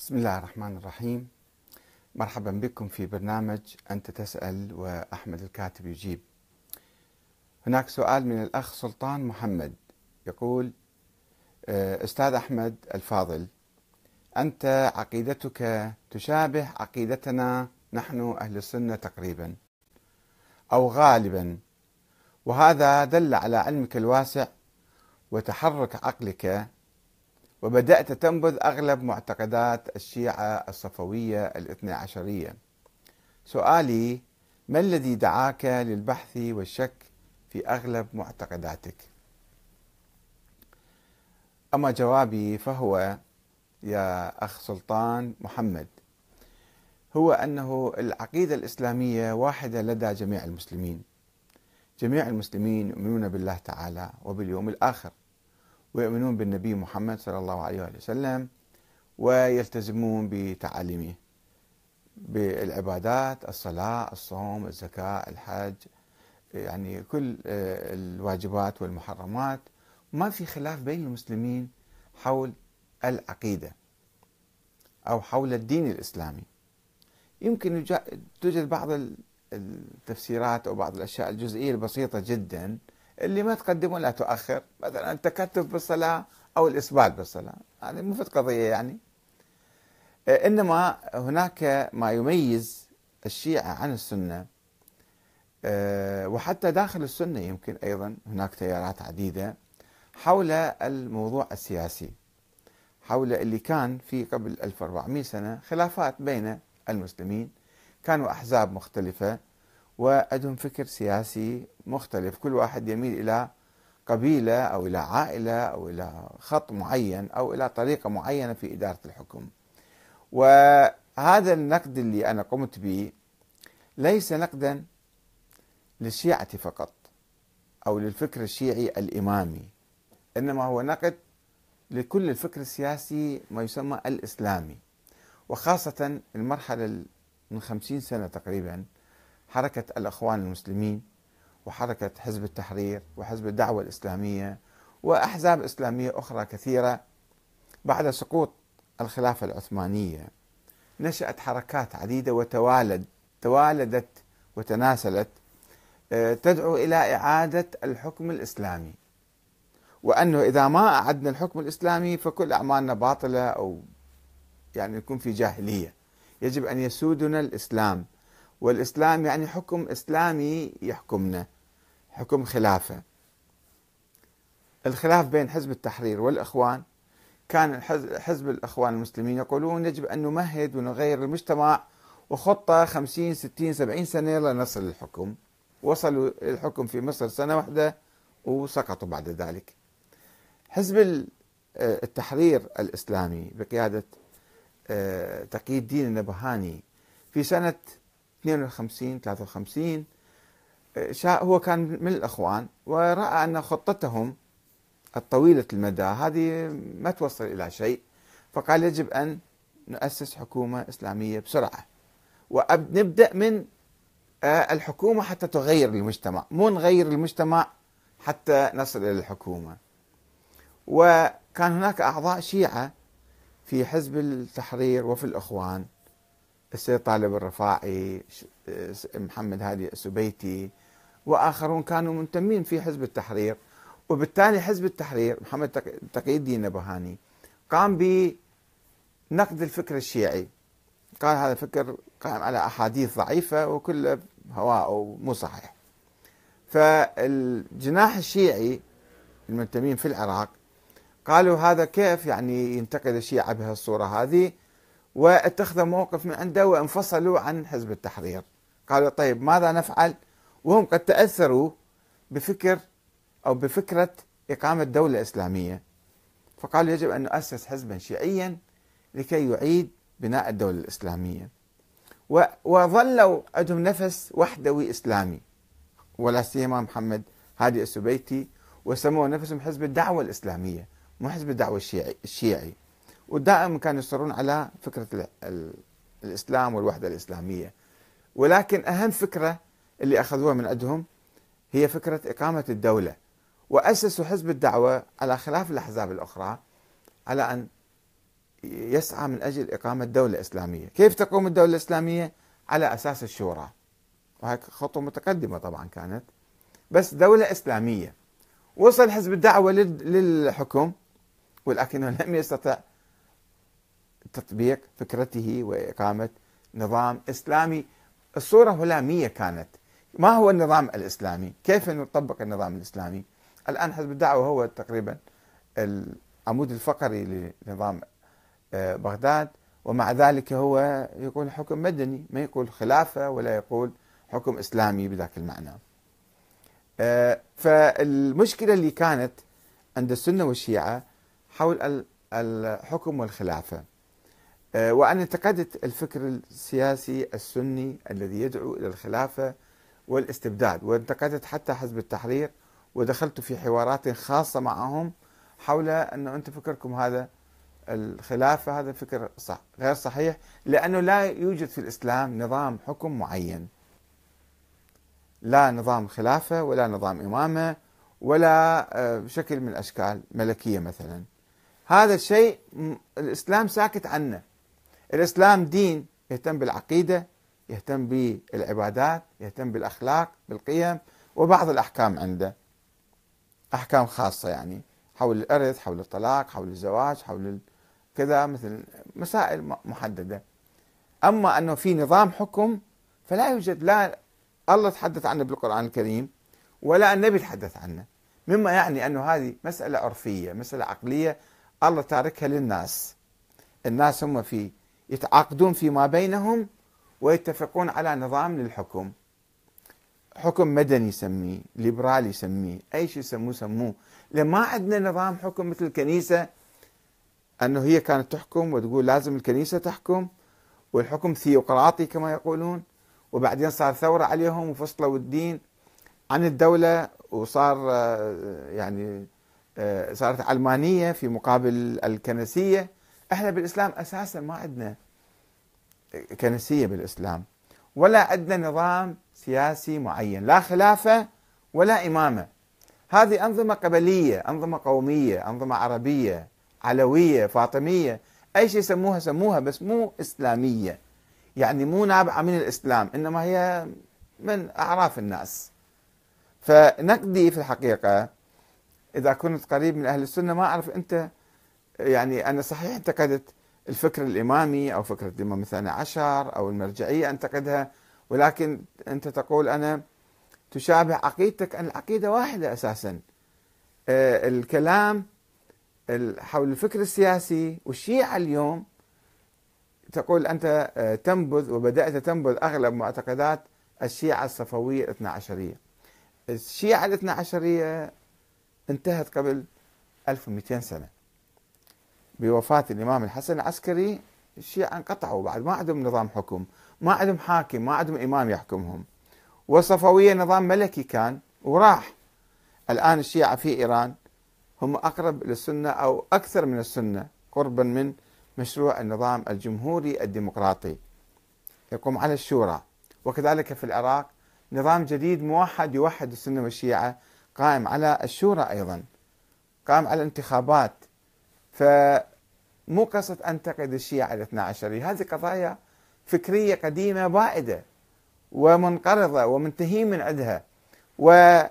بسم الله الرحمن الرحيم. مرحبا بكم في برنامج أنت تسأل وأحمد الكاتب يجيب. هناك سؤال من الأخ سلطان محمد يقول: أستاذ أحمد الفاضل، أنت عقيدتك تشابه عقيدتنا نحن أهل السنة تقريبا أو غالبا، وهذا دل على علمك الواسع وتحرك عقلك، وبدأت تنبذ أغلب معتقدات الشيعة الصفوية الاثني عشرية. سؤالي: ما الذي دعاك للبحث والشك في أغلب معتقداتك؟ أما جوابي فهو يا أخ سلطان محمد، هو أنه العقيدة الإسلامية واحدة لدى جميع المسلمين. جميع المسلمين يؤمنون بالله تعالى وباليوم الآخر، ويؤمنون بالنبي محمد صلى الله عليه وسلم، ويلتزمون بتعاليمه بالعبادات، الصلاة، الصوم، الزكاة، الحج، يعني كل الواجبات والمحرمات. ما في خلاف بين المسلمين حول العقيدة أو حول الدين الإسلامي. يمكن توجد بعض التفسيرات أو بعض الأشياء الجزئية البسيطة جدا اللي ما تقدم ولا تؤخر، مثلا التكتف بالصلاة أو الإسبال بالصلاة، هذه يعني مو في قضية يعني. إنما هناك ما يميز الشيعة عن السنة، وحتى داخل السنة يمكن أيضا هناك تيارات عديدة حول الموضوع السياسي، حول اللي كان في قبل 1400 سنة خلافات بين المسلمين، كانوا أحزاب مختلفة وعندهم فكر سياسي مختلف، كل واحد يميل إلى قبيلة أو إلى عائلة أو إلى خط معين أو إلى طريقة معينة في إدارة الحكم. وهذا النقد اللي أنا قمت به ليس نقدا للشيعة فقط أو للفكر الشيعي الإمامي، إنما هو نقد لكل الفكر السياسي ما يسمى الإسلامي، وخاصة المرحلة من 50 سنة تقريبا، حركة الأخوان المسلمين وحركة حزب التحرير وحزب الدعوة الإسلامية وأحزاب إسلامية أخرى كثيرة. بعد سقوط الخلافة العثمانية نشأت حركات عديدة وتوالدت وتناسلت تدعو إلى إعادة الحكم الإسلامي، وأنه إذا ما أعدنا الحكم الإسلامي فكل أعمالنا باطلة، أو يعني يكون في جاهلية، يجب أن يسودنا الإسلام، والإسلام يعني حكم إسلامي يحكمنا، حكم خلافة. الخلاف بين حزب التحرير والإخوان، كان حزب الإخوان المسلمين يقولون يجب أن نمهد ونغير المجتمع، وخطة 50 60 70 سنة لنصل للحكم. وصلوا للحكم في مصر سنة واحدة وسقطوا بعد ذلك. حزب التحرير الإسلامي بقيادة تقي الدين النبهاني في سنة 52-53 هو كان من الأخوان، ورأى أن خطتهم الطويلة المدى هذه ما توصل إلى شيء، فقال يجب أن نؤسس حكومة إسلامية بسرعة، ونبدأ من الحكومة حتى تغير المجتمع، مو نغير المجتمع حتى نصل إلى الحكومة. وكان هناك أعضاء شيعة في حزب التحرير وفي الأخوان، السيد طالب الرفاعي، محمد هادي السبيتي، وآخرون كانوا منتمين في حزب التحرير. وبالتالي حزب التحرير محمد تقي الدين النبهاني قام بنقد الفكر الشيعي، قال هذا فكر قائم على أحاديث ضعيفة وكل هواء ومو صحيح. فالجناح الشيعي المنتمين في العراق قالوا هذا كيف يعني ينتقد الشيعة بهالصورة هذه، واتخذوا موقف من عنده وانفصلوا عن حزب التحرير. قالوا طيب ماذا نفعل؟ وهم قد تأثروا بفكر أو بفكرة إقامة دولة إسلامية، فقالوا يجب أن نؤسس حزبا شيعيا لكي يعيد بناء الدولة الإسلامية، وظلوا عندهم نفس وحدوي إسلامي، ولا سيما محمد هادي السبيتي، وسموا نفسهم حزب الدعوة الإسلامية، مو حزب الدعوة الشيعي. ودائما كانوا يصرون على فكرة الإسلام والوحدة الإسلامية. ولكن أهم فكرة اللي أخذوها من عندهم هي فكرة إقامة الدولة، وأسسوا حزب الدعوة على خلاف الأحزاب الأخرى على أن يسعى من أجل إقامة دولة إسلامية. كيف تقوم الدولة الإسلامية؟ على أساس الشورى، وهي خطوة متقدمة طبعا كانت، بس دولة إسلامية. وصل حزب الدعوة للحكم، ولكنه لم يستطع تطبيق فكرته وإقامة نظام إسلامي. الصورة هلامية كانت، ما هو النظام الإسلامي؟ كيف نطبق النظام الإسلامي؟ الآن حزب الدعوة هو تقريبا العمود الفقري لنظام بغداد، ومع ذلك هو يقول حكم مدني، ما يقول خلافة ولا يقول حكم إسلامي بذاك المعنى. فالمشكلة اللي كانت عند السنة والشيعة حول الحكم والخلافة، وأن انتقدت الفكر السياسي السني الذي يدعو إلى الخلافة والاستبداد، وانتقدت حتى حزب التحرير، ودخلت في حوارات خاصة معهم حول أنه أنت فكركم هذا الخلافة هذا فكر صح غير صحيح، لأنه لا يوجد في الإسلام نظام حكم معين، لا نظام خلافة ولا نظام إمامة ولا شكل من أشكال ملكية مثلا. هذا الشيء الإسلام ساكت عنه. الإسلام دين يهتم بالعقيدة، يهتم بالعبادات، يهتم بالأخلاق بالقيم، وبعض الأحكام عنده أحكام خاصة يعني حول الإرث، حول الطلاق، حول الزواج، حول كذا، مثل مسائل محددة. أما أنه في نظام حكم فلا يوجد، لا الله تحدث عنه بالقرآن الكريم ولا النبي تحدث عنه، مما يعني أنه هذه مسألة عرفية، مسألة عقلية الله تاركها للناس. الناس هم في يتعاقدون فيما بينهم ويتفقون على نظام للحكم، حكم مدني يسميه، ليبرالي يسميه، أي شيء يسموه سموه. لما عندنا نظام حكم مثل الكنيسة، أنه هي كانت تحكم وتقول لازم الكنيسة تحكم، والحكم ثيوقراطي كما يقولون، وبعدين صار ثورة عليهم وفصلوا الدين عن الدولة، وصار يعني صارت علمانية في مقابل الكنسية. احنا بالإسلام أساسا ما عندنا كنسية بالإسلام، ولا عندنا نظام سياسي معين، لا خلافة ولا إمامة. هذه أنظمة قبلية، أنظمة قومية، أنظمة عربية، علوية، فاطمية، أي شيء سموها سموها، بس مو إسلامية، يعني مو نابعة من الإسلام، إنما هي من أعراف الناس. فنقدي في الحقيقة إذا كنت قريب من أهل السنة، ما أعرف أنت يعني، أنا صحيح انتقدت الفكر الإمامي أو فكرة الإمام الثاني عشر أو المرجعية انتقدها، ولكن أنت تقول أنا تشابه عقيدتك، أن العقيدة واحدة أساسا. الكلام حول الفكر السياسي، والشيعة اليوم تقول أنت تنبذ وبدأت تنبذ أغلب معتقدات الشيعة الصفوية الاثنى عشرية. الشيعة الاثنى عشرية انتهت قبل 1200 سنة بوفاة الإمام الحسن العسكري. الشيعة انقطعوا، بعد ما عندهم نظام حكم، ما عندهم حاكم، ما عندهم إمام يحكمهم. والصفوية نظام ملكي كان وراح. الآن الشيعة في إيران هم أقرب للسنة أو أكثر من السنة قربا من مشروع النظام الجمهوري الديمقراطي، يقوم على الشورى. وكذلك في العراق نظام جديد موحد يوحد السنة والشيعة، قائم على الشورى أيضا، قائم على الانتخابات. فمو قصة أنتقد الشيعة الاثنى عشرية، هذه قضايا فكرية قديمة بائدة ومنقرضة ومنتهي من عندها. وما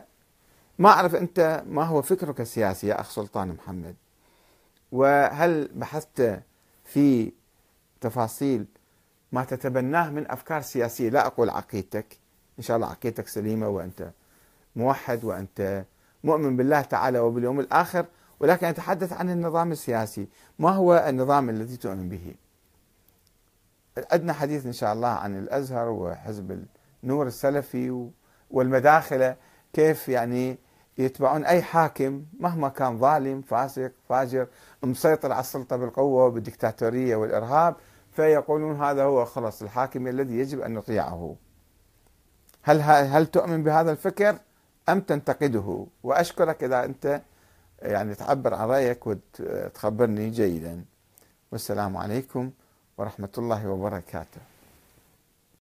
أعرف أنت ما هو فكرك السياسي يا أخ سلطان محمد، وهل بحثت في تفاصيل ما تتبناه من أفكار سياسية؟ لا أقول عقيدتك، إن شاء الله عقيدتك سليمة وأنت موحد وأنت مؤمن بالله تعالى وباليوم الآخر، ولكن أتحدث عن النظام السياسي. ما هو النظام الذي تؤمن به؟ عندنا حديث إن شاء الله عن الأزهر وحزب النور السلفي والمداخلة، كيف يعني يتبعون أي حاكم مهما كان ظالم، فاسق، فاجر، مسيطر على السلطة بالقوة وبالدكتاتورية والإرهاب، فيقولون هذا هو خلص الحاكم الذي يجب أن نطيعه. هل تؤمن بهذا الفكر أم تنتقده؟ وأشكرك إذا أنت يعني تعبر عن رأيك وتخبرني جيدا. والسلام عليكم ورحمة الله وبركاته.